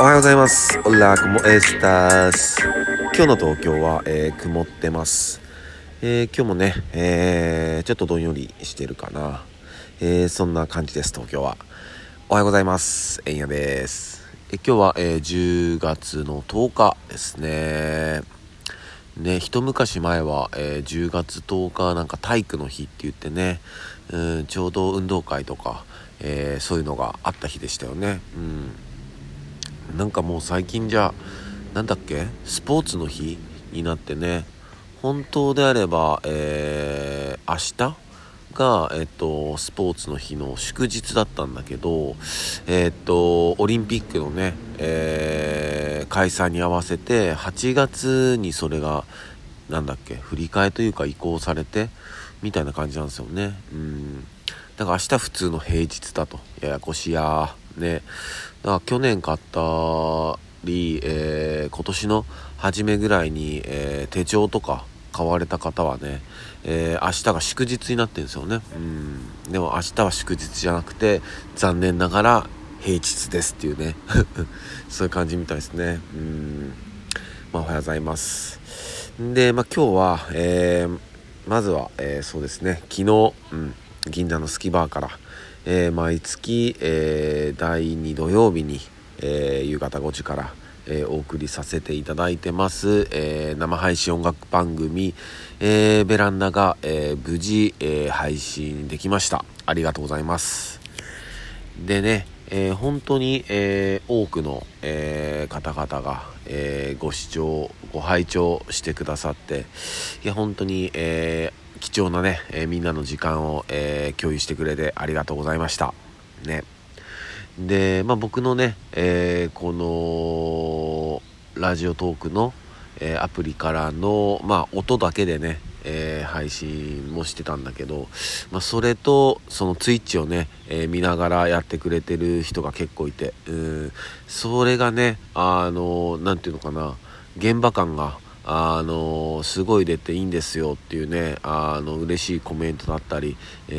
おはようございます。オラクモエスタス。今日の東京は、曇ってます。今日もね、ちょっとどんよりしてるかな。そんな感じです、東京は。おはようございます。えんやです。今日は、10月の10日ですね。一昔前は、10月10日なんか体育の日って言ってね、ちょうど運動会とか、そういうのがあった日でしたよね。なんかもう最近じゃなんだっけスポーツの日になってね、本当であれば、明日が、スポーツの日の祝日だったんだけど、オリンピックのね、開催に合わせて8月にそれが振り替えというか移行されてみたいな感じなんですよね。だから明日普通の平日だとややこしやね。だから去年買ったり、今年の初めぐらいに、手帳とか買われた方はね、明日が祝日になってるんですよね。でも明日は祝日じゃなくて残念ながら平日ですっていうねそういう感じみたいですね。おはようございます。で、今日は、まずは、そうですね、昨日、銀座のスキバーから、毎月、第2土曜日に、夕方5時からお送りさせていただいてます、生配信音楽番組、ベランダが、無事、配信できました。ありがとうございます。でね、本当に、多くの、方々が、ご視聴ご拝聴してくださって、いや本当に、貴重なね、みんなの時間を、共有してくれてありがとうございましたね。で、僕のね、このラジオトークの、アプリからの、音だけでね、配信もしてたんだけど、それとそのTwitchをね、見ながらやってくれてる人が結構いて、それがね、なんていうのかな、現場感がすごい出ていいんですよっていうね、嬉しいコメントだったり、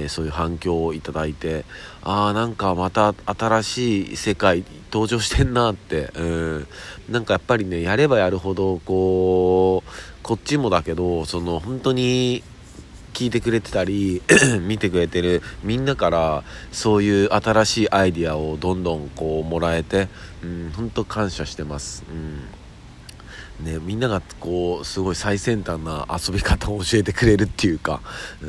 そういう反響をいただいて、なんかまた新しい世界登場してんなって、なんかやっぱりね、やればやるほどこっちもだけど、その本当に聞いてくれてたり見てくれてるみんなからそういう新しいアイディアをどんどんもらえて、本当感謝してます。みんながすごい最先端な遊び方を教えてくれるっていうか、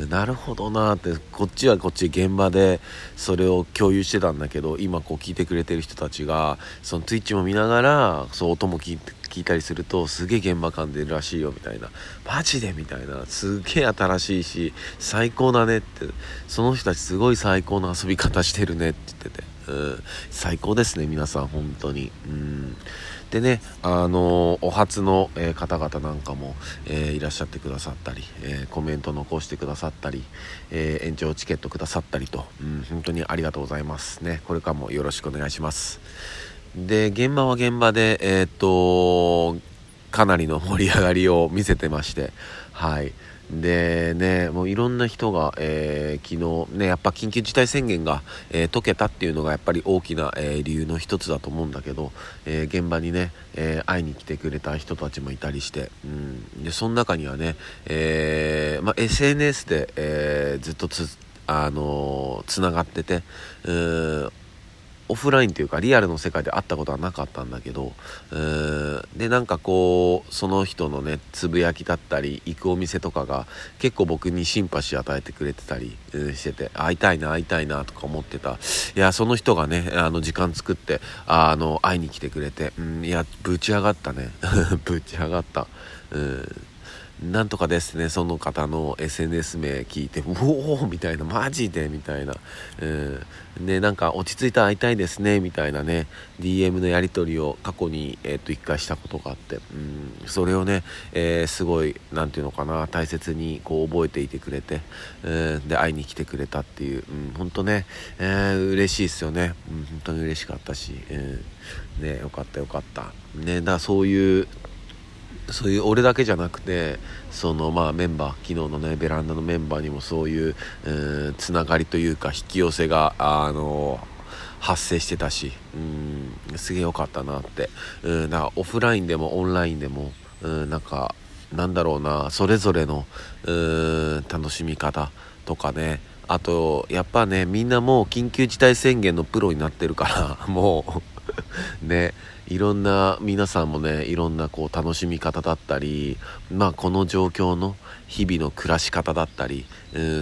なるほどなって、こっちはこっち現場でそれを共有してたんだけど、今聞いてくれてる人たちがその Twitch も見ながら音も聞いたりすると、すげえ現場感出るらしいよみたいな、マジでみたいな、すげえ新しいし最高だねって、その人たちすごい最高の遊び方してるねって言ってて、最高ですね皆さん本当に。でね、お初の、方々なんかも、いらっしゃってくださったり、コメント残してくださったり、延長チケットくださったりと、本当にありがとうございますね。これからもよろしくお願いします。で、現場は現場で、かなりの盛り上がりを見せてまして、はい。でね、もういろんな人が、昨日ね、やっぱ緊急事態宣言が、解けたっていうのがやっぱり大きな、理由の一つだと思うんだけど、現場にね、会いに来てくれた人たちもいたりして、でその中にはね、SNS で、ずっとつながってて、オフラインというかリアルの世界で会ったことはなかったんだけど、でなんかその人のねつぶやきだったり行くお店とかが結構僕にシンパシー与えてくれてたり、してて、会いたいなとか思ってた。いや、その人がね時間作って会いに来てくれて、いやぶち上がったねぶち上がった。なんとかですね、その方の SNS 名聞いて、おおみたいな、マジでみたいな、でなんか落ち着いた会いたいですねみたいなね DM のやり取りを過去に、1回したことがあって、それをね、すごいなんていうのかな、大切に覚えていてくれて、で会いに来てくれたっていう、本当ね、嬉しいですよね。本当に嬉しかったし、ね、よかったね。だそういう俺だけじゃなくて、そのメンバー、昨日のねベランダのメンバーにもそういうつながりというか引き寄せが発生してたし、すげえ良かったなって、なんかオフラインでもオンラインでも、なんかなんだろうな、それぞれの楽しみ方とかね、あとやっぱね、みんなもう緊急事態宣言のプロになってるからもうね、いろんな皆さんもね、いろんなこう楽しみ方だったり、まあこの状況の日々の暮らし方だったり、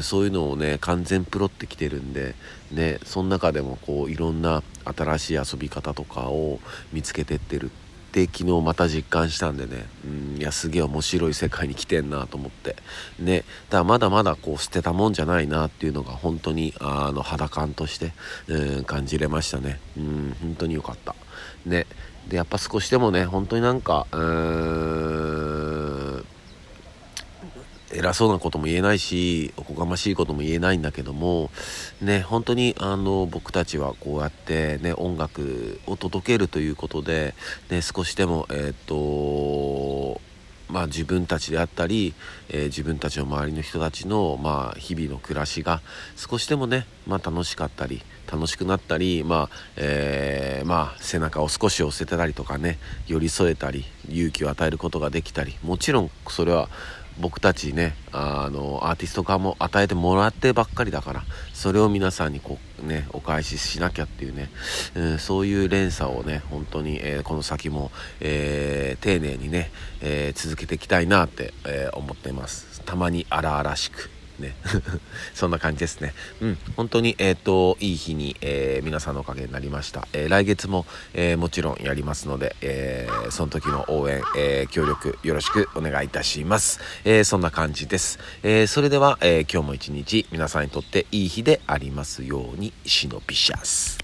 そういうのをね完全プロってきてるんでね、その中でもこういろんな新しい遊び方とかを見つけてってるで、昨日また実感したんでね、いやすげえ面白い世界に来てんなと思ってね、だからまだまだこう捨てたもんじゃないなっていうのが本当に肌感として感じれましたね。本当に良かったね。でやっぱ少しでもね、本当になんか偉そうなことも言えないし、おこがましいことも言えないんだけどもね、本当に僕たちはこうやってね、音楽を届けるということでね、少しでもまあ自分たちであったり、自分たちの周りの人たちのまあ日々の暮らしが少しでもね、まあ楽しかったり楽しくなったり、まあ背中を少し押せてたりとかね、寄り添えたり勇気を与えることができたり、もちろんそれは僕たちね、アーティスト側も与えてもらってばっかりだから、それを皆さんにこうねお返ししなきゃっていうね、そういう連鎖をね本当に、この先も、丁寧にね、続けていきたいなって、思ってます。たまに荒々しくねそんな感じですね。本当にいい日に、皆さんのおかげになりました。来月も、もちろんやりますので、その時の応援、協力よろしくお願いいたします。そんな感じです。それでは、今日も一日皆さんにとっていい日でありますように。シノビシャス。